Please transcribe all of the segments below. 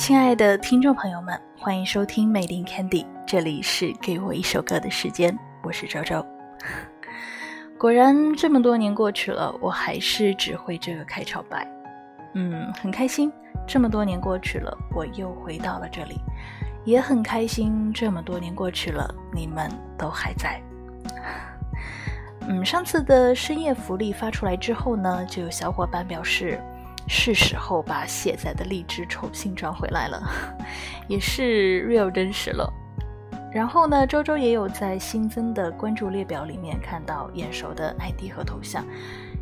亲爱的听众朋友们，欢迎收听美林 Candy， 这里是给我一首歌的时间，我是周周。果然这么多年过去了，我还是只会这个开场白。很开心，这么多年过去了，我又回到了这里，也很开心，这么多年过去了，你们都还在。上次的深夜福利发出来之后呢，就有小伙伴表示是时候把卸载的荔枝重新装回来了，也是 real 真实了。然后呢，周周也有在新增的关注列表里面看到眼熟的 ID 和头像，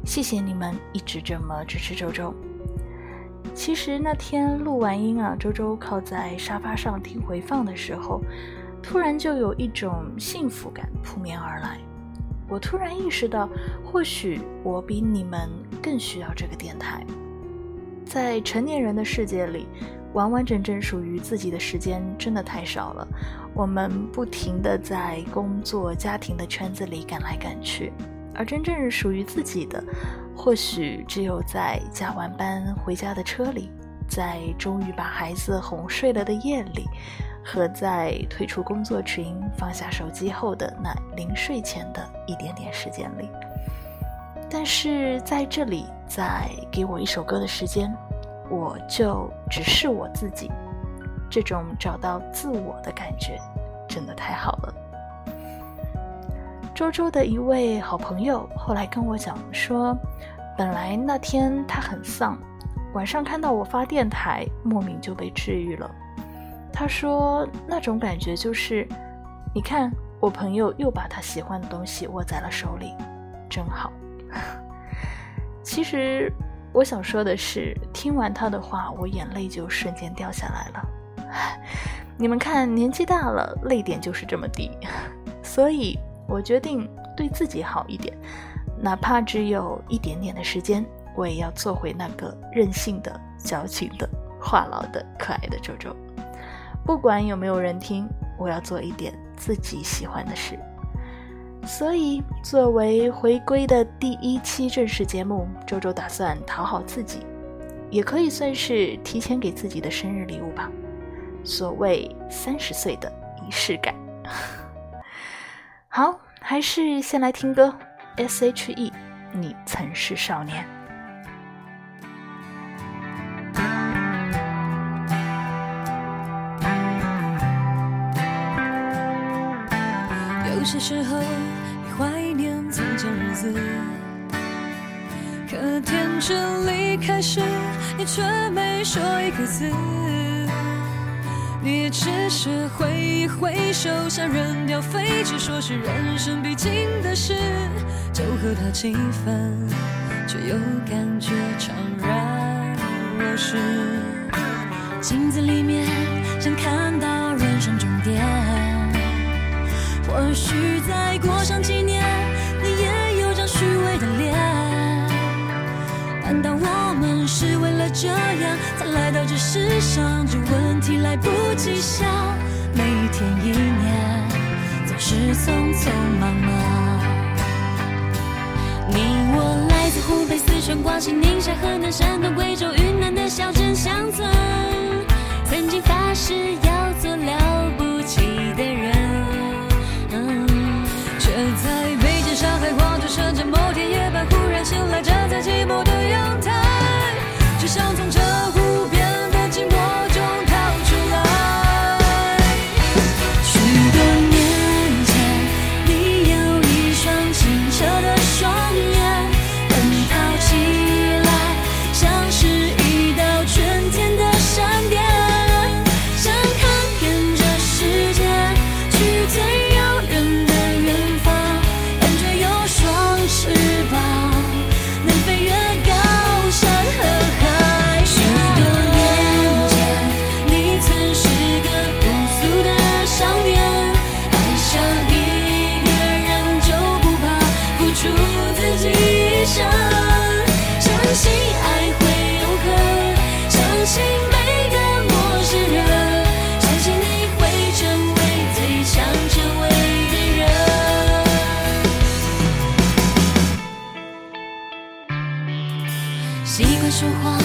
谢谢你们一直这么支持周周。其实那天录完音啊，周周靠在沙发上听回放的时候，突然就有一种幸福感扑面而来。我突然意识到，或许我比你们更需要这个电台。在成年人的世界里，完完整整属于自己的时间真的太少了，我们不停地在工作家庭的圈子里赶来赶去，而真正属于自己的或许只有在加完班回家的车里，在终于把孩子哄睡了的夜里，和在退出工作群放下手机后的那临睡前的一点点时间里。但是在这里，在给我一首歌的时间，我就只是我自己，这种找到自我的感觉真的太好了。周周的一位好朋友后来跟我讲说，本来那天他很丧，晚上看到我发电台，莫名就被治愈了。他说那种感觉就是，你看我朋友又把他喜欢的东西握在了手里，真好。其实我想说的是，听完他的话，我眼泪就瞬间掉下来了。你们看，年纪大了，泪点就是这么低。所以我决定对自己好一点，哪怕只有一点点的时间，我也要做回那个任性的、矫情的、话痨的、可爱的周周。不管有没有人听，我要做一点自己喜欢的事。所以作为回归的第一期正式节目，周周打算讨好自己，也可以算是提前给自己的生日礼物吧，所谓30岁的仪式感。好，还是先来听歌， SHE 你曾是少年。有些时候怀念从前日子，可天真离开时，你却没说一个字，你也只是挥一挥手，像人鸟飞，只说是人生必经的事，就和他几分，却又感觉怅然若失。镜子里面想看到人生终点，或许再过上几年，你也有张虚伪的脸。难道我们是为了这样才来到这世上？这问题来不及想，每一天一年总是匆匆忙忙。你我来自湖北、四川、广西、宁夏、河南、山东、贵州、云南的小镇乡村，曾经发誓要做了不起的人，在北京、上海、广州、深圳，某天夜半忽然醒来，站在寂寞的阳台，只想从这无边的寂寞中逃出来。许多年前，你有一双清澈的双眼，奔跑起来像是一道春天的闪电，想看遍这世界，去最遥远的远方，翅膀能飞越高山和海。许多年前，你曾是个朴素的少年，爱上一个人就不怕付出自己一生，相信爱会永恒，相信每个陌生人，相信你会成为最想成为的人。习惯说谎，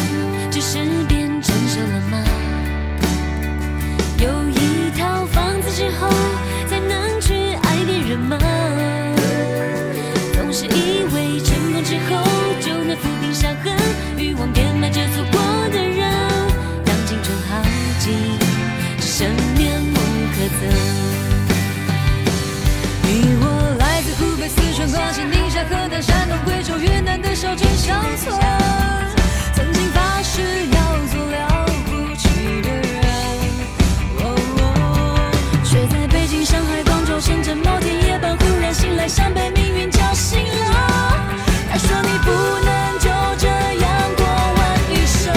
只是变成熟了吗？有一套房子之后才能去爱别人吗？总是以为成功之后就能抚平伤痕，欲望变卖着错过的人，当青春耗尽只剩面目可憎。你我来自湖北、四川、广西、宁夏、河南、山东、贵州、云南的小镇小村，曾经发誓要做了不起的人，却在北京、上海、广州、深圳某天夜半忽然醒来，像被命运叫醒了。他说你不能就这样过完一生。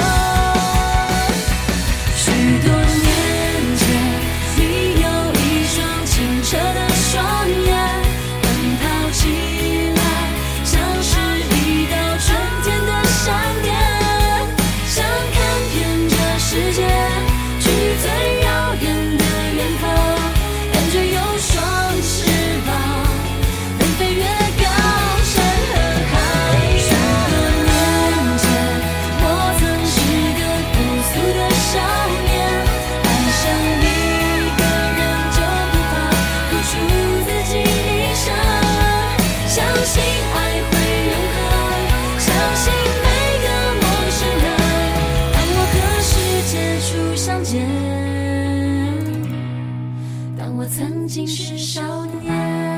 许多年前你有一双清澈的双眼，奔跑起来像是一道春天的闪电，想看遍这世界，去最遥远的远方，感觉有双翅膀能飞越高山和海洋。许多年前我曾是个朴素的少年，爱上一个人就不怕付出自己一生，相信爱会融合，相信每个陌生人，当我和世界初相见，当我曾经是少年。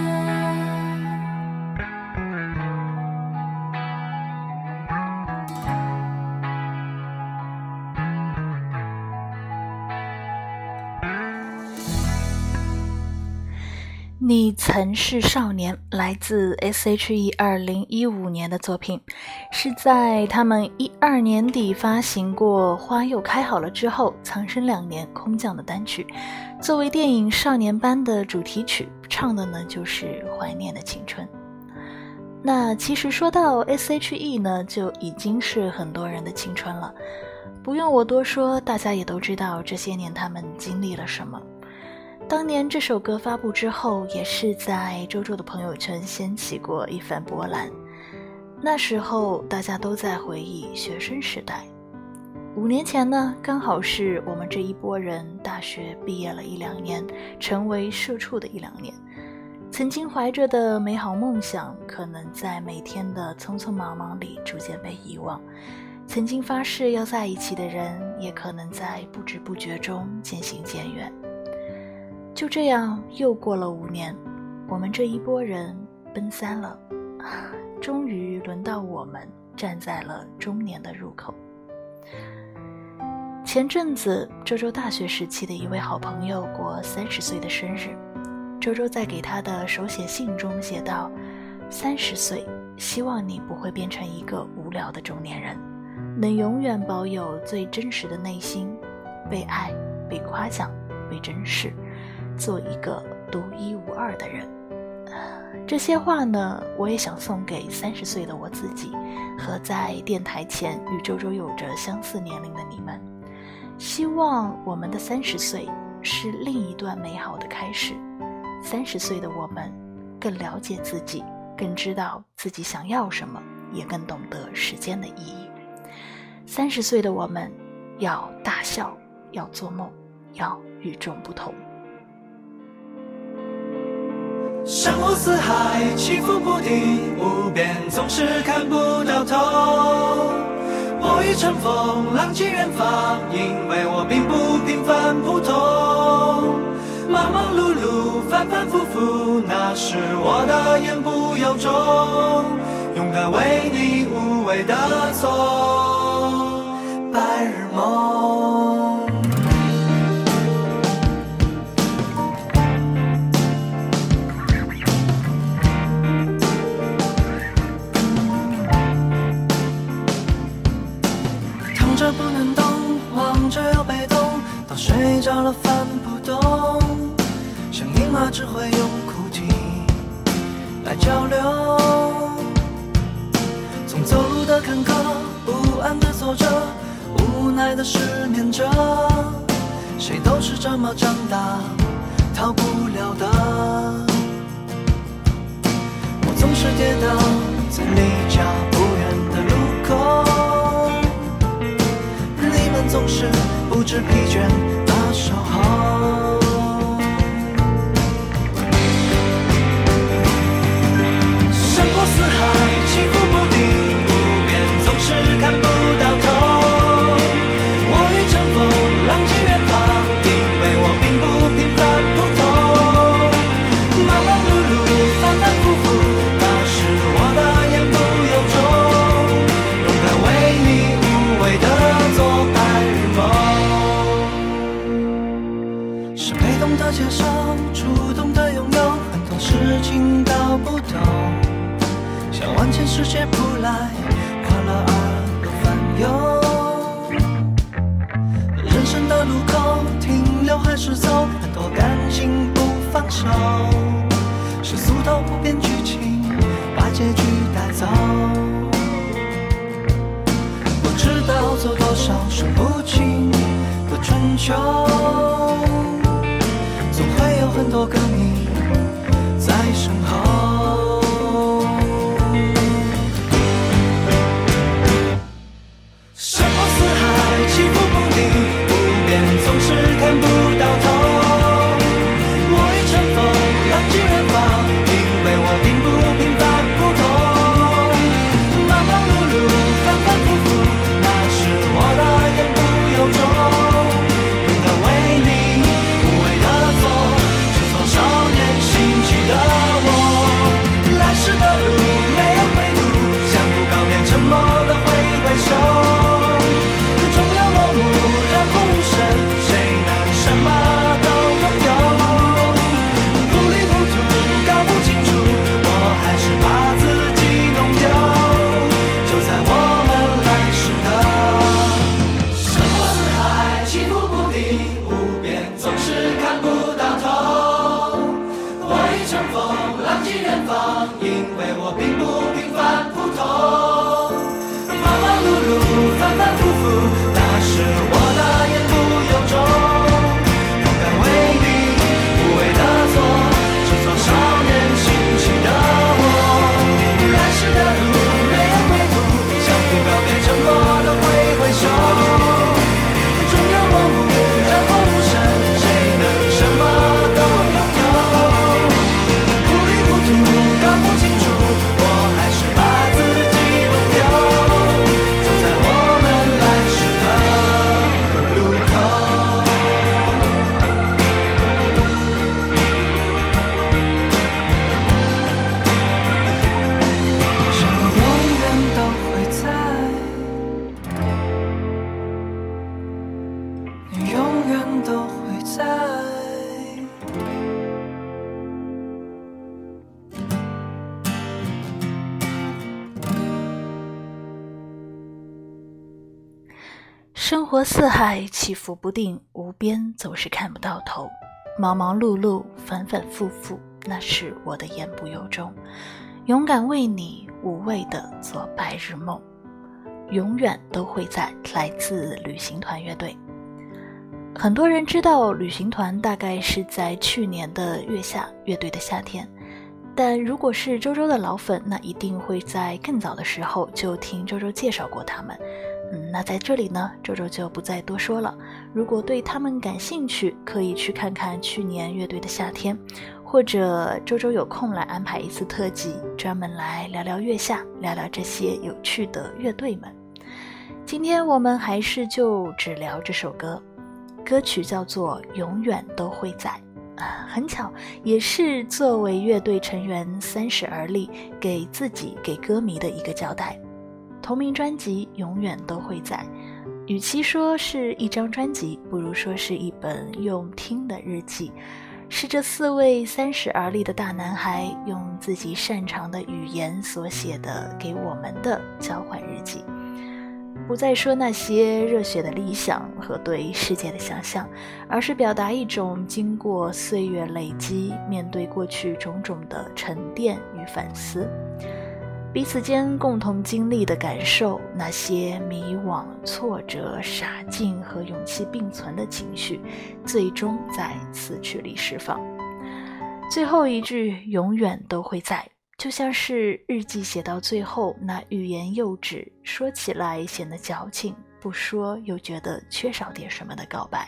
你曾是少年，来自 SHE 2015年的作品，是在他们12年底发行过《花又开好了》之后藏身2年空降的单曲，作为电影《少年班》的主题曲，唱的呢就是怀念的青春。那其实说到 SHE 呢，就已经是很多人的青春了，不用我多说，大家也都知道这些年他们经历了什么。当年这首歌发布之后，也是在周周的朋友圈掀起过一番波澜。那时候大家都在回忆学生时代，5年前呢，刚好是我们这一波人大学毕业了1-2年，成为社畜的1-2年，曾经怀着的美好梦想，可能在每天的匆匆忙忙里逐渐被遗忘，曾经发誓要在一起的人，也可能在不知不觉中渐行渐远。就这样又过了5年，我们这一波人奔三了，终于轮到我们站在了中年的入口。前阵子周周大学时期的一位好朋友过30岁的生日，周周在给他的手写信中写道：30岁，希望你不会变成一个无聊的中年人，能永远保有最真实的内心，被爱，被夸奖，被珍视，做一个独一无二的人。这些话呢，我也想送给30岁的我自己，和在电台前与周周有着相似年龄的你们。希望我们的30岁是另一段美好的开始。30岁的我们更了解自己，更知道自己想要什么，也更懂得时间的意义。30岁的我们要大笑，要做梦，要与众不同。生活似海，起伏不定，无边，总是看不到头。我已乘风，浪迹远方，因为我并不平凡普通。忙忙碌碌，反反复复，那是我的言不由衷。勇敢为你无畏的从，白日梦。不能动，望着又被动，到睡着了翻不动，像婴儿只会用哭啼来交流。从走路的坎坷，不安的坐着，无奈的失眠着，谁都是这么长大，逃不了的。我总是跌倒在离家不远的路口，总是不知疲倦。守候，生活似海，起伏不定，不变，总是看不到头。我欲乘风，浪迹远方，因为我并不平凡普通。忙忙碌碌，反反复复，那是我的言不由衷。勇敢为你无畏的做白日梦。是被动的接受，主动的拥有，很多事情搞不懂。想万千世界不来，看了耳朵烦忧。人生的路口，停留还是走，很多感情不放手。是速度不变剧情，把结局带走。不知道走多少，数不清的春秋，总会有很多个你在身后。生活似海，起伏不定，无边，总是看不到头。忙忙碌碌，反反复复，那是我的言不由衷。勇敢为你无畏的做白日梦。永远都会在，来自旅行团乐队。很多人知道旅行团大概是在去年的月下乐队的夏天，但如果是周周的老粉，那一定会在更早的时候就听周周介绍过他们。那在这里呢，周周就不再多说了。如果对他们感兴趣，可以去看看去年乐队的夏天，或者周周有空来安排一次特辑，专门来聊聊月下，聊聊这些有趣的乐队们。今天我们还是就只聊这首歌，歌曲叫做《永远都会在》。很巧，也是作为乐队成员30而立，给自己给歌迷的一个交代。同名专辑永远都会在，与其说是一张专辑，不如说是一本用听的日记，是这4位30而立的大男孩用自己擅长的语言所写的给我们的交换日记。不再说那些热血的理想和对世界的想象，而是表达一种经过岁月累积，面对过去种种的沉淀与反思，彼此间共同经历的感受，那些迷惘、挫折、傻劲和勇气并存的情绪，最终在词曲里释放。最后一句永远都会在，就像是日记写到最后那欲言又止，说起来显得矫情，不说又觉得缺少点什么的告白。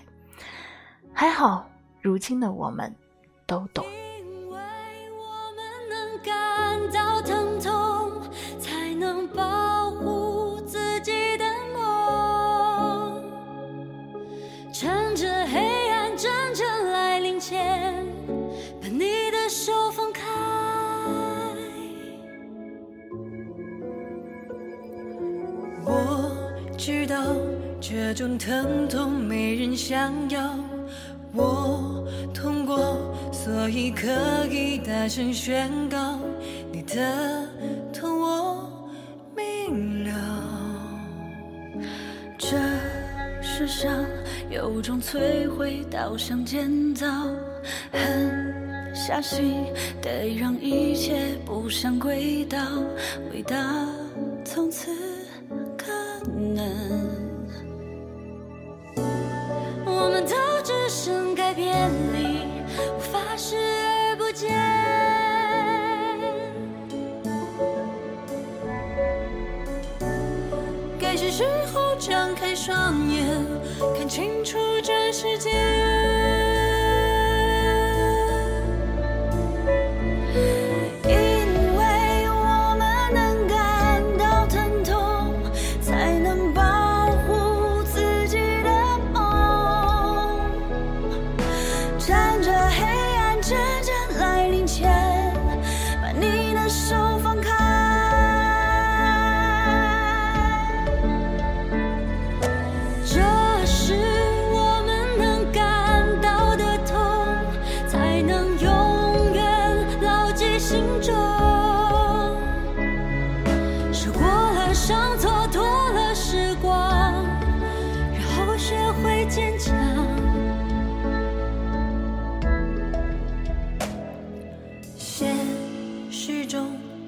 还好如今的我们都懂，因为我们能感到疼痛，才能保护自己的梦，趁着黑暗真正来临前，把你的手放开。我知道这种疼痛没人想要，我痛过，所以可以大声宣告，你的痛我明了。这世上有种摧毁倒向建造，狠下心得让一切不上轨道，伟大从此可能。生改变里无法视而不见，该是时候张开双眼，看清楚这世界。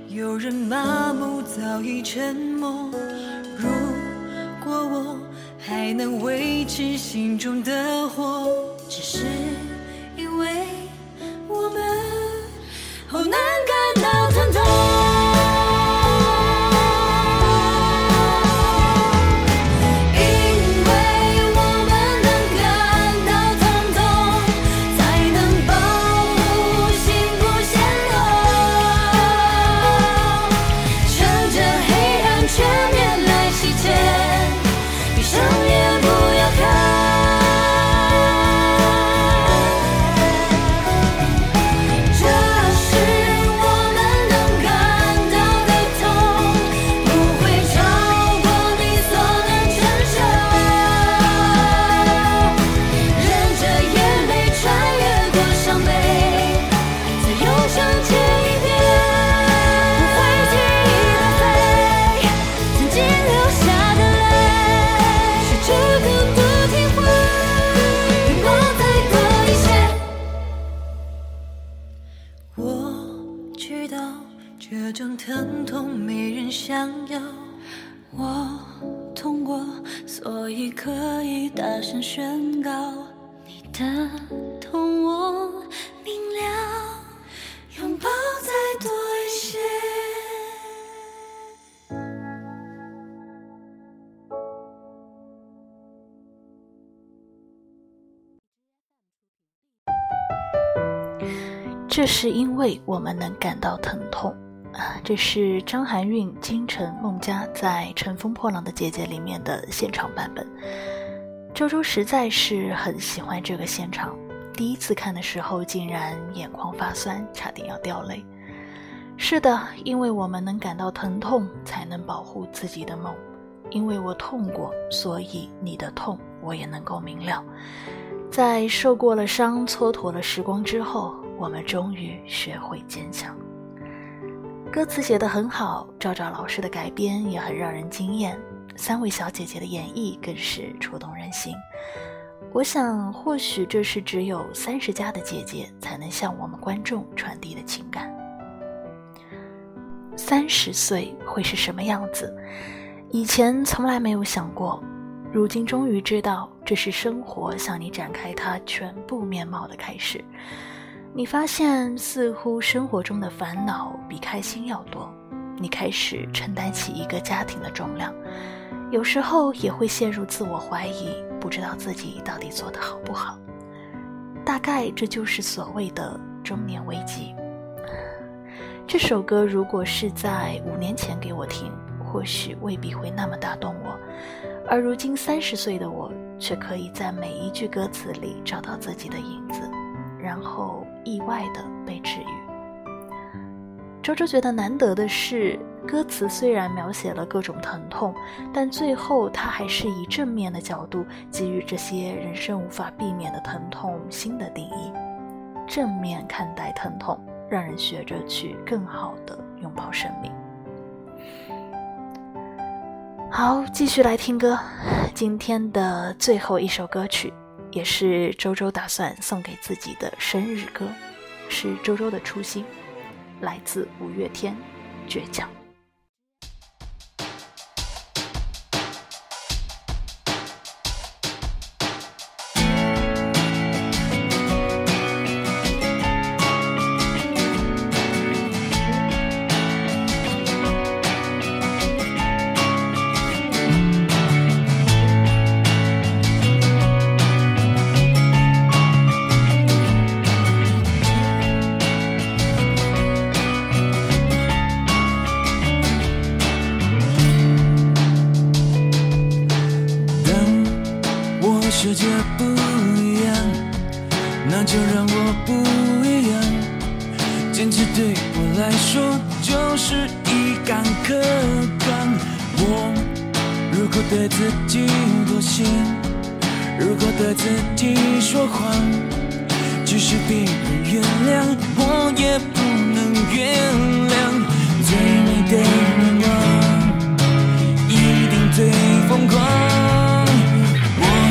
有人麻木早已沉默，如果我还能维持心中的火，只是因为我们好难感到疼痛。这种疼痛没人想要，我痛过，所以可以大声宣告，你的痛我明了，拥抱再多一些。这是因为我们能感到疼痛，这是张含韵、金晨、孟佳在《乘风破浪的姐姐》里面的现场版本。周周实在是很喜欢这个现场，第一次看的时候竟然眼眶发酸，差点要掉泪。是的，因为我们能感到疼痛，才能保护自己的梦。因为我痛过，所以你的痛我也能够明了。在受过了伤、蹉跎了时光之后，我们终于学会坚强。歌词写得很好，赵赵老师的改编也很让人惊艳，三位小姐姐的演绎更是触动人心。我想或许这是只有30+ 的姐姐才能向我们观众传递的情感。30岁会是什么样子？以前从来没有想过，如今终于知道，这是生活向你展开它全部面貌的开始。你发现似乎生活中的烦恼比开心要多，你开始承担起一个家庭的重量，有时候也会陷入自我怀疑，不知道自己到底做得好不好。大概这就是所谓的中年危机。这首歌如果是在5年前给我听，或许未必会那么打动我，而如今30岁的我，却可以在每一句歌词里找到自己的影子，然后意外的被治愈。周周觉得难得的是，歌词虽然描写了各种疼痛，但最后他还是以正面的角度给予这些人生无法避免的疼痛新的定义。正面看待疼痛，让人学着去更好的拥抱生命。好，继续来听歌。今天的最后一首歌曲也是周周打算送给自己的生日歌，是周周的初心，来自五月天，倔强。世界不一样，那就让我不一样，坚持对我来说就是一杆客观。我如果对自己多心，如果对自己说谎，即使别人原谅，我也不能原谅。最美的愿望一定最疯狂，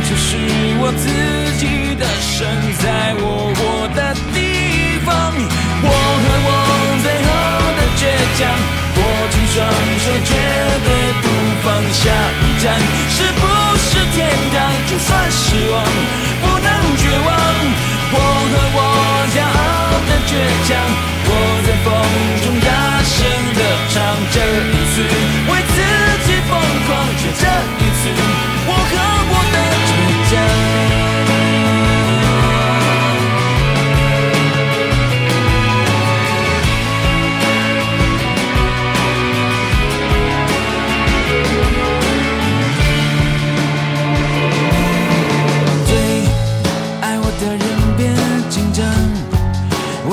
就是我自己的神，在我活的地方，我和我最后的倔强，握紧双手绝对不放下。一站是不是天堂？就算失望不能绝望，我和我骄傲的倔强，我在风中大声地唱，这一次为自己疯狂，就这一次我和我的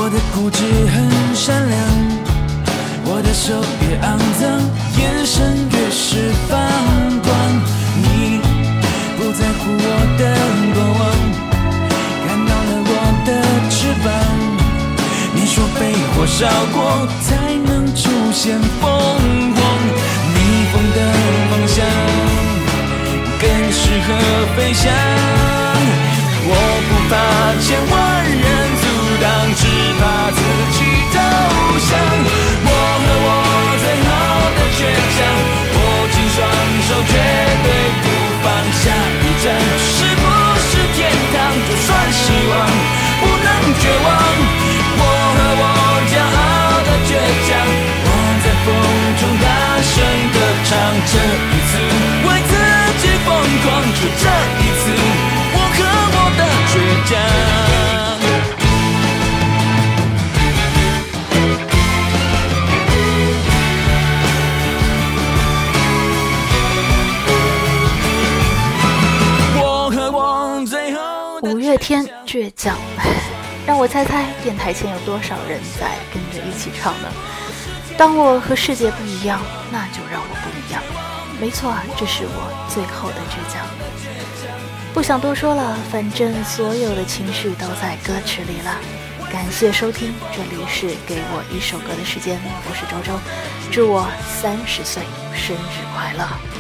我的固执很善良，我的手越肮脏，眼神越是放光。你不在乎我的过往，看到了我的翅膀。你说被火烧过才能出现凤凰，逆风的方向更适合飞翔。我不怕千万人阻挡，只怕自己投降。我和我最后的倔强，握紧双手绝对不放下。一站是不是天堂？就算失望不能绝望，我和我骄傲的倔强，我在风中大声地唱，这一次为自己疯狂，就这一次我和我的倔强。五月天，倔强。让我猜猜电台前有多少人在跟着一起唱呢？当我和世界不一样，那就让我不一样。没错，这是我最后的倔强。不想多说了，反正所有的情绪都在歌曲里了。感谢收听，这里是给我一首歌的时间，我是周周，祝我30岁生日快乐。